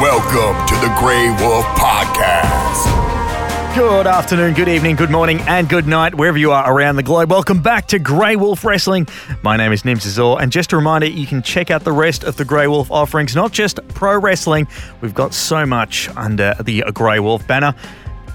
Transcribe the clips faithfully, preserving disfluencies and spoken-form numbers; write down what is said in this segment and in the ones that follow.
Welcome to the Grey Wolf Podcast. Good afternoon, good evening, good morning, and good night, wherever you are around the globe. Welcome back to Grey Wolf Wrestling. My name is Nims Azor, and just a reminder, you can check out the rest of the Grey Wolf offerings, not just pro wrestling. We've got so much under the Grey Wolf banner.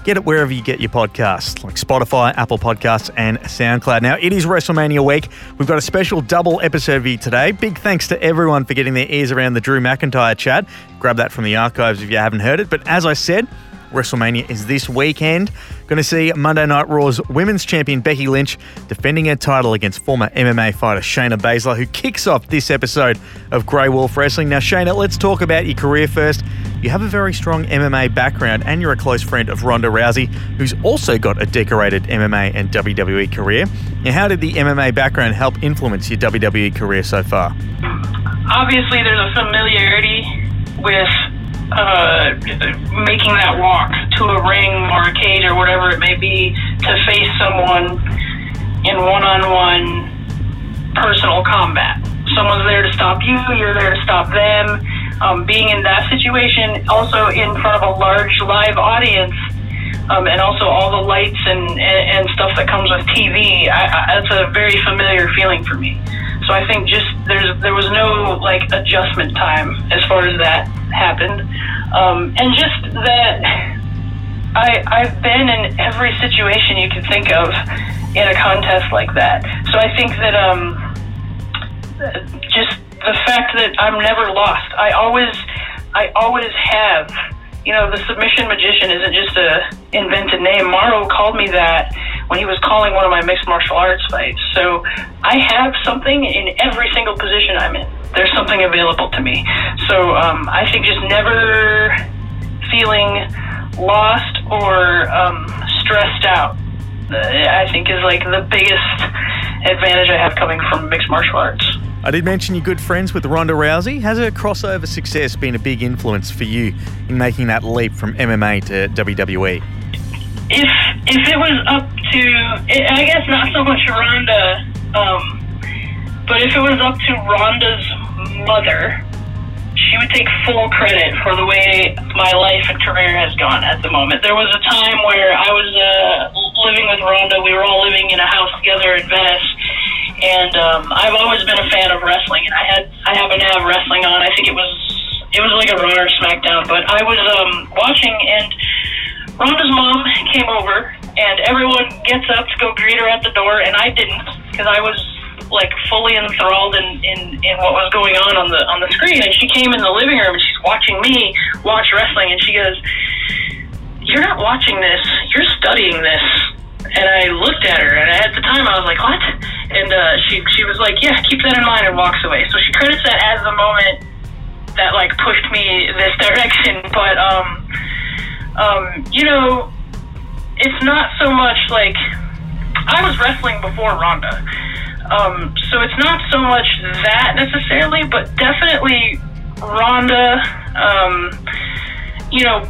Get it wherever you get your podcasts, like Spotify, Apple Podcasts, and SoundCloud. Now, it is WrestleMania week. We've got a special double episode for you today. Big thanks to everyone for getting their ears around the Drew McIntyre chat. Grab that from the archives if you haven't heard it. But as I said, WrestleMania is this weekend. Going to see Monday Night Raw's women's champion Becky Lynch defending her title against former M M A fighter Shayna Baszler, who kicks off this episode of Grey Wolf Wrestling. Now, Shayna, let's talk about your career first. You have a very strong M M A background, and you're a close friend of Ronda Rousey, who's also got a decorated M M A and W W E career. Now, how did the M M A background help influence your W W E career so far? Obviously, there's a familiarity with Uh, making that walk to a ring or a cage or whatever it may be to face someone in one-on-one personal combat. Someone's there to stop you, you're there to stop them. Um, being in that situation, also in front of a large live audience, um, and also all the lights and, and, and stuff that comes with T V, I, I, that's a very familiar feeling for me. So I think just there's there was no like adjustment time as far as that happened, um, and just that I I've been in every situation you could think of in a contest like that. So I think that um, just the fact that I'm never lost. I always I always have. You know, the submission magician isn't just a invented name. Morrow called me that when he was calling one of my mixed martial arts fights. So I have something in every single position I'm in. There's something available to me. So um, I think just never feeling lost or um, stressed out, I think, is like the biggest advantage I have coming from mixed martial arts. I did mention you're good friends with Ronda Rousey. Has her crossover success been a big influence for you in making that leap from M M A to W W E? If if it was up to, I guess not so much Ronda, um, but if it was up to Ronda's mother, she would take full credit for the way my life and career has gone at the moment. There was a time where I was uh, living with Ronda. We were all living in a house together in Venice, and um, I've always been a fan of wrestling. And I had I happened to have wrestling on. I think it was it was like a Raw or SmackDown, but I was um, watching and. Rhonda's mom came over, and everyone gets up to go greet her at the door, and I didn't, because I was like fully enthralled in, in, in what was going on on the on the screen. And she came in the living room, and she's watching me watch wrestling, and she goes, "You're not watching this, you're studying this." And I looked at her, and at the time I was like, "What?" And uh, she she was like, "Yeah, keep that in mind," and walks away. So she credits that as the moment that like pushed me this direction, but um. Um, you know, it's not so much like I was wrestling before Ronda, um, so it's not so much that necessarily, but definitely Ronda, um, you know,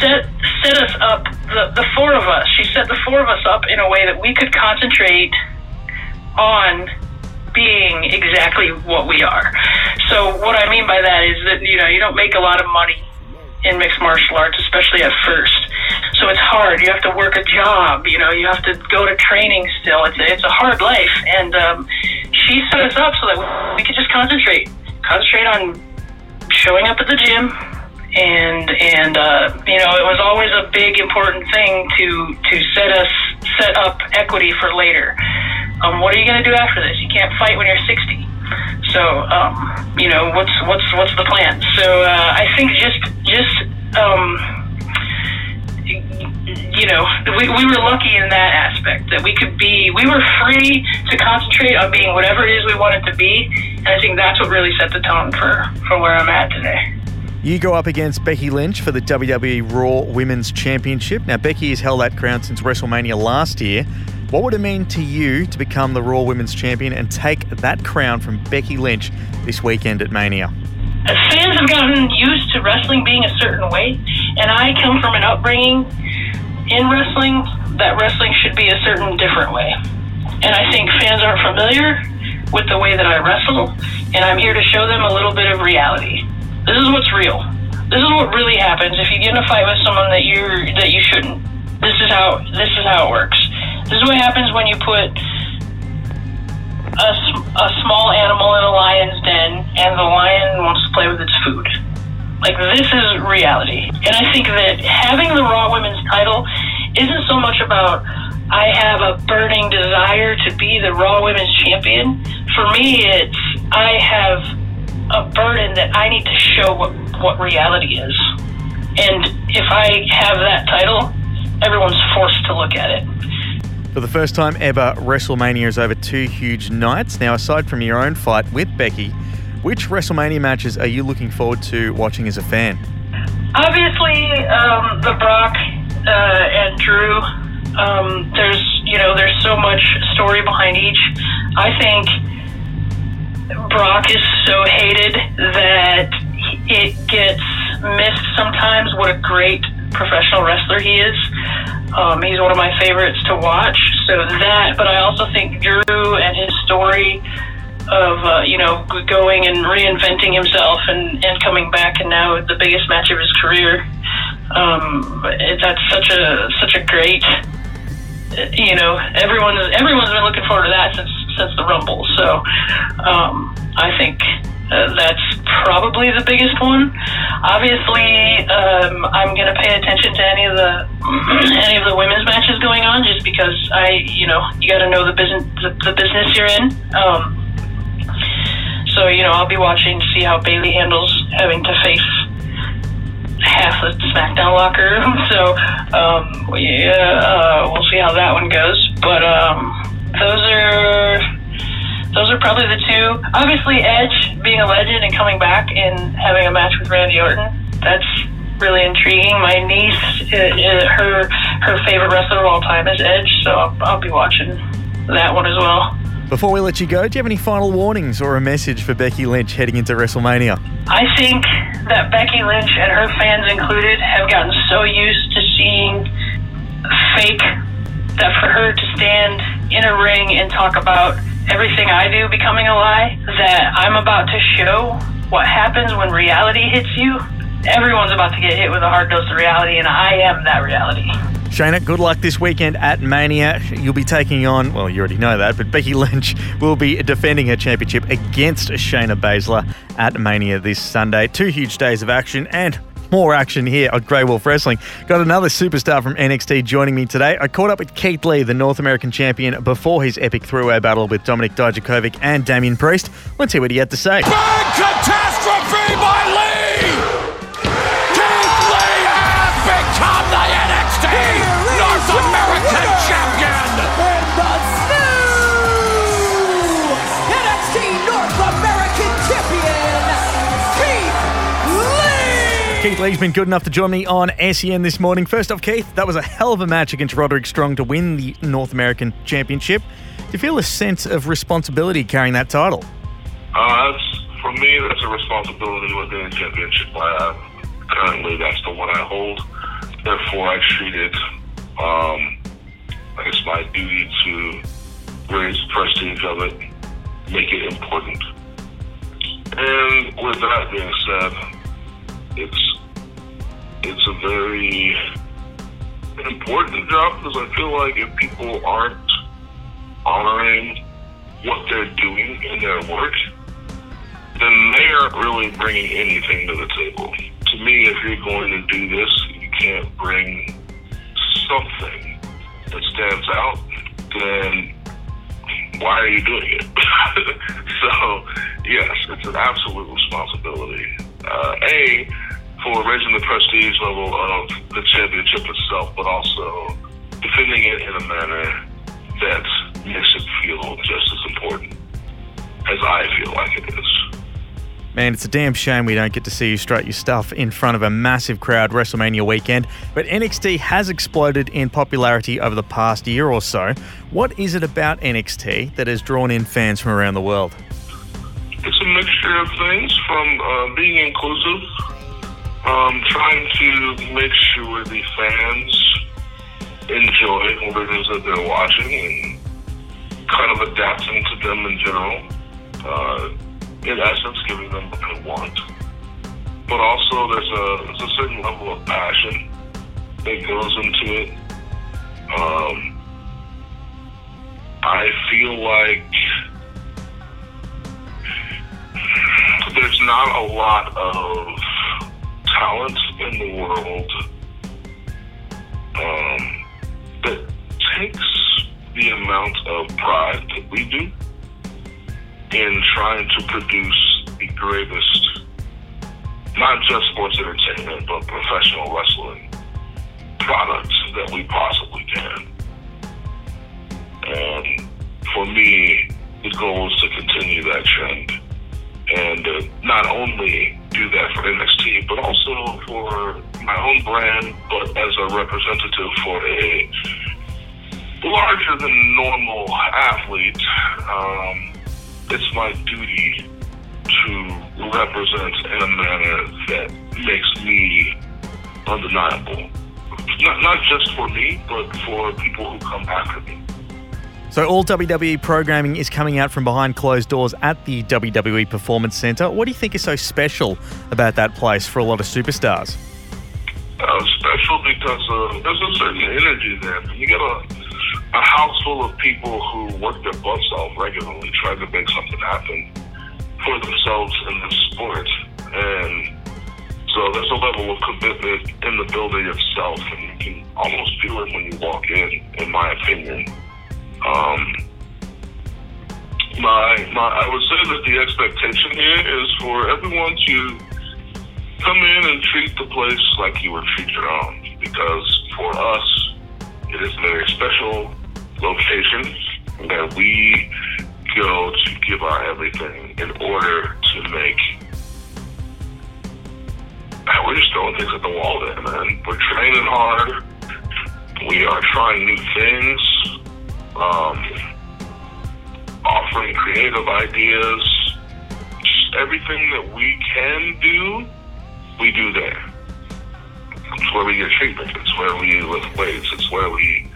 set set us up, the, the four of us. She set the four of us up in a way that we could concentrate on being exactly what we are. So what I mean by that is that, you know, you don't make a lot of money in mixed martial arts, especially at first. So it's hard. You have to work a job, you know, you have to go to training still. It's a, it's a hard life. And um, she set us up so that we could just concentrate. Concentrate on showing up at the gym. And, and uh, you know, it was always a big, important thing to, to set us, set up equity for later. Um, what are you going to do after this? You can't fight when you're sixty. So, um, you know, what's what's what's the plan? So uh, I think just just um, you know, we we were lucky in that aspect that we could be we were free to concentrate on being whatever it is we wanted to be, and I think that's what really set the tone for, for where I'm at today. You go up against Becky Lynch for the W W E Raw Women's Championship. Now, Becky has held that crown since WrestleMania last year. What would it mean to you to become the Raw Women's Champion and take that crown from Becky Lynch this weekend at Mania? Fans have gotten used to wrestling being a certain way, and I come from an upbringing in wrestling that wrestling should be a certain different way. And I think fans aren't familiar with the way that I wrestle, and I'm here to show them a little bit of reality. This is what's real. this is what really happens if you get in a fight with someone that you're that you shouldn't. This is how this is how it works. This is what happens when you put a, a small animal in a lion's den and the lion wants to play with its food. Like, this is reality. And I think that having the Raw Women's title isn't so much about I have a burning desire to be the Raw Women's Champion. For me, it's I have a burden that I need to show what, what reality is. And if I have that title, everyone's forced to look at it. For the first time ever, WrestleMania is over two huge nights. Now, aside from your own fight with Becky, which WrestleMania matches are you looking forward to watching as a fan? Obviously, um, the Brock uh, and Drew. Um, there's, you know, there's so much story behind each. I think Brock is so hated that it gets missed sometimes. What a great professional wrestler he is. Um, he's one of my favorites to watch. So that, but I also think Drew and his story of, uh, you know, going and reinventing himself and, and coming back and now the biggest match of his career. Um, it, that's such a, such a great, you know, everyone, everyone's been looking forward to that since, since the Rumble. So, um, I think uh, that's probably the biggest one. Obviously, um, I'm going to pay attention to any of the, any of the women's matches going on just because I, you know, you got to know the business, the, the business you're in. Um, So, you know, I'll be watching to see how Bayley handles having to face half the SmackDown locker room. So, um, yeah, uh, we'll see how that one goes. But um, those are those are probably the two. Obviously, Edge being a legend and coming back and having a match with Randy Orton. That's really intriguing. My niece, her her favorite wrestler of all time is Edge, so I'll, I'll be watching that one as well. Before we let you go, do you have any final warnings or a message for Becky Lynch heading into WrestleMania? I think that Becky Lynch and her fans included have gotten so used to seeing fake that for her to stand in a ring and talk about everything I do becoming a lie, that I'm about to show what happens when reality hits you. Everyone's about to get hit with a hard dose of reality, and I am that reality. Shayna, good luck this weekend at Mania. You'll be taking on, well, you already know that, but Becky Lynch will be defending her championship against Shayna Baszler at Mania this Sunday. Two huge days of action and more action here at Grey Wolf Wrestling. Got another superstar from N X T joining me today. I caught up with Keith Lee, the North American champion, before his epic three-way battle with Dominic Dijakovic and Damian Priest. Let's hear what he had to say. Big catastrophe by Lee! Keith Lee's been good enough to join me on S E N this morning. First off, Keith, that was a hell of a match against Roderick Strong to win the North American Championship. Do you feel a sense of responsibility carrying that title? Uh, that's, for me, that's a responsibility within the championship I have. Currently, that's the one I hold. Therefore, I treat it um, like it's my duty to raise prestige of it, make it important. And with that being said, It's it's a very important job because I feel like if people aren't honoring what they're doing in their work, then they aren't really bringing anything to the table. To me, if you're going to do this, you can't bring something that stands out, then why are you doing it? So, yes, it's an absolute responsibility. Uh, A, for raising the prestige level of the championship itself, but also defending it in a manner that makes it feel just as important as I feel like it is. Man, it's a damn shame we don't get to see you strut your stuff in front of a massive crowd WrestleMania weekend, but N X T has exploded in popularity over the past year or so. What is it about N X T that has drawn in fans from around the world? It's a mixture of things, from uh, being inclusive, um, trying to make sure the fans enjoy what it is that they're watching, and kind of adapting to them in general. Uh, in essence, giving them what they want. but also there's a, there's a certain level of passion that goes into it. Um, I feel like there's not a lot of talent in the world um, that takes the amount of pride that we do in trying to produce the greatest, not just sports entertainment, but professional wrestling products that we possibly can. And for me, the goal is to continue that trend and uh, not only do that for N X T, but also for my own brand, but as a representative for a larger than normal athlete. Um, it's my duty to represent in a manner that makes me undeniable. Not, not just for me, but for people who come after me. So all W W E programming is coming out from behind closed doors at the W W E Performance Center. What do you think is so special about that place for a lot of superstars? Uh, special because uh, there's a certain energy there. You get a, a house full of people who work their butts off regularly, trying to make something happen for themselves in the sport. And so there's a level of commitment in the building itself, and you can almost feel it when you walk in, in my opinion. Um, my, my, I would say that the expectation here is for everyone to come in and treat the place like you would treat your own, because for us, it is a very special location that we go to give our everything in order to make. We're just throwing things at the wall there, man. We're training hard. We are trying new things. Um, offering creative ideas, just everything that we can do, we do there. It's where we get treatment, it's where we lift weights, it's where we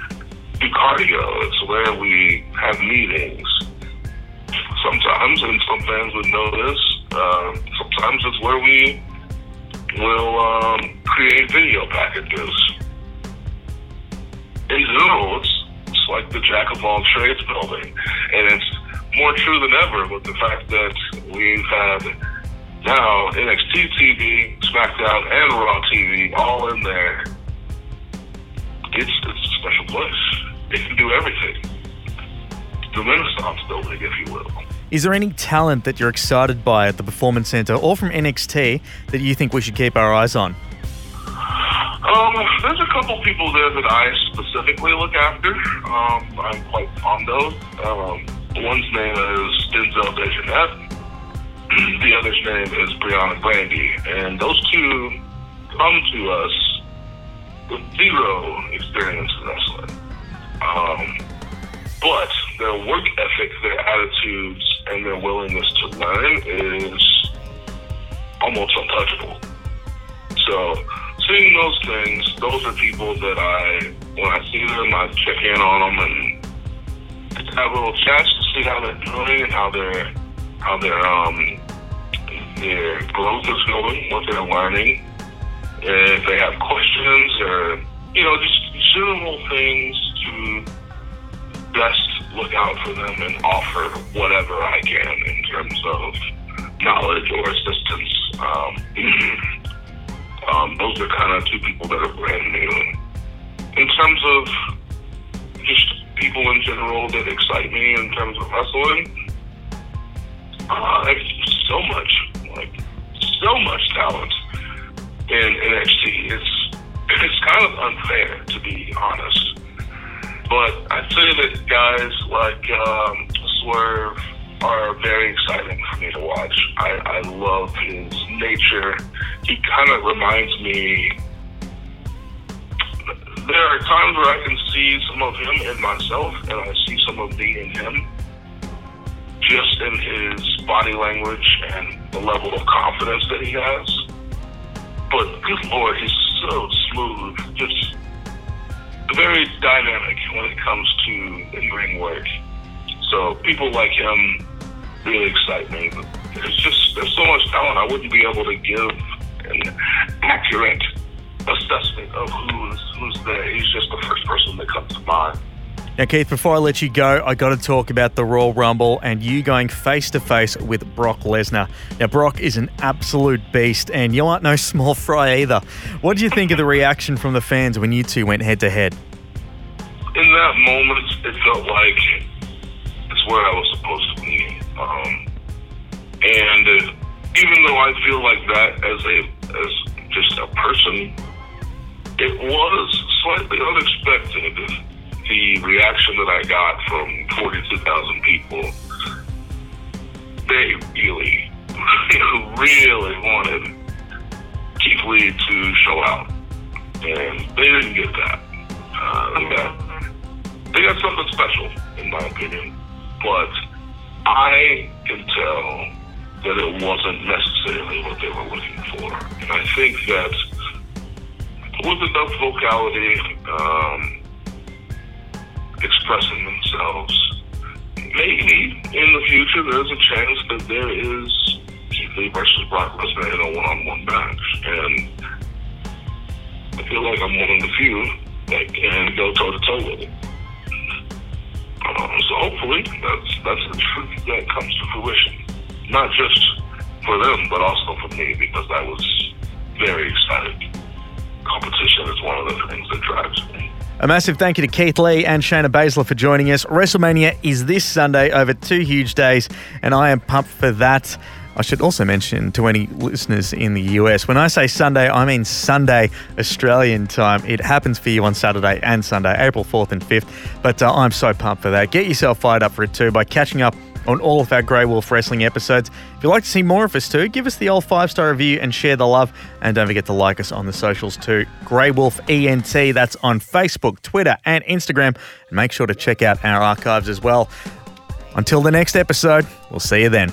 do cardio, it's where we have meetings. Sometimes, and some fans would know this, uh, sometimes it's where we will um, create video packages. In general, it's like the jack of all trades building, and it's more true than ever with the fact that we've had now N X T T V, SmackDown, and Raw T V all in there. It's, it's a special place. It can do everything. It's the Renaissance building, if you will. Is there any talent that you're excited by at the Performance Center or from N X T that you think we should keep our eyes on? Um, there's a couple people there that I specifically look after. Um, I'm quite fond of. Um, one's name is Denzel Dejanette. The other's name is Brianna Brandy. And those two come to us with zero experience in wrestling. Um, but their work ethic, their attitudes, and their willingness to learn is almost untouchable. So seeing those things, those are people that I, when I see them, I check in on them and have a little chats to see how they're doing and how their, how their, um, their growth is going, what they're learning, and if they have questions or, you know, just general things to best look out for them and offer whatever I can in terms of knowledge or assistance. Um, Um, those are kind of two people that are brand new. In terms of just people in general that excite me in terms of wrestling, uh, there's so much, like, so much talent in N X T. It's, it's kind of unfair, to be honest. But I'd say that guys like um, Swerve are very exciting for me to watch. I, I love his nature. He kind of reminds me, there are times where I can see some of him in myself, and I see some of me in him, just in his body language and the level of confidence that he has. But good Lord, he's so smooth, just very dynamic when it comes to in-ring work. So people like him really excite me. It's just, there's so much talent. I wouldn't be able to give an accurate assessment of who's who's there. He's just the first person that comes to mind. Now, Keith, before I let you go, I got to talk about the Royal Rumble and you going face-to-face with Brock Lesnar. Now, Brock is an absolute beast, and you aren't no small fry either. What do you think of the reaction from the fans when you two went head-to-head? In that moment, it felt like it's where I was supposed to be. Um, and even though I feel like that as a as just a person, it was slightly unexpected. The reaction that I got from forty-two thousand people, they really, really wanted Keith Lee to show out. And they didn't get that. Uh, they, got, they got something special, in my opinion. But I can tell that it wasn't necessarily what they were looking for. And I think that with enough vocality, um, expressing themselves, maybe in the future there's a chance that there is Keith Lee versus Brock Lesnar in a one-on-one match, and I feel like I'm one of the few that can go toe-to-toe with it. Um, so hopefully that's that's the truth that comes to fruition, not just for them but also for me, because I was very excited. Competition is one of the things that drives me. A massive thank you to Keith Lee and Shayna Baszler for joining us. WrestleMania is this Sunday over two huge days, and I am pumped for that. I should also mention to any listeners in the U S, when I say Sunday, I mean Sunday Australian time. It happens for you on Saturday and Sunday, April fourth and fifth. But uh, I'm so pumped for that. Get yourself fired up for it too by catching up on all of our Grey Wolf Wrestling episodes. If you'd like to see more of us too, give us the old five-star review and share the love. And don't forget to like us on the socials too. Grey Wolf E N T, that's on Facebook, Twitter and Instagram. And make sure to check out our archives as well. Until the next episode, we'll see you then.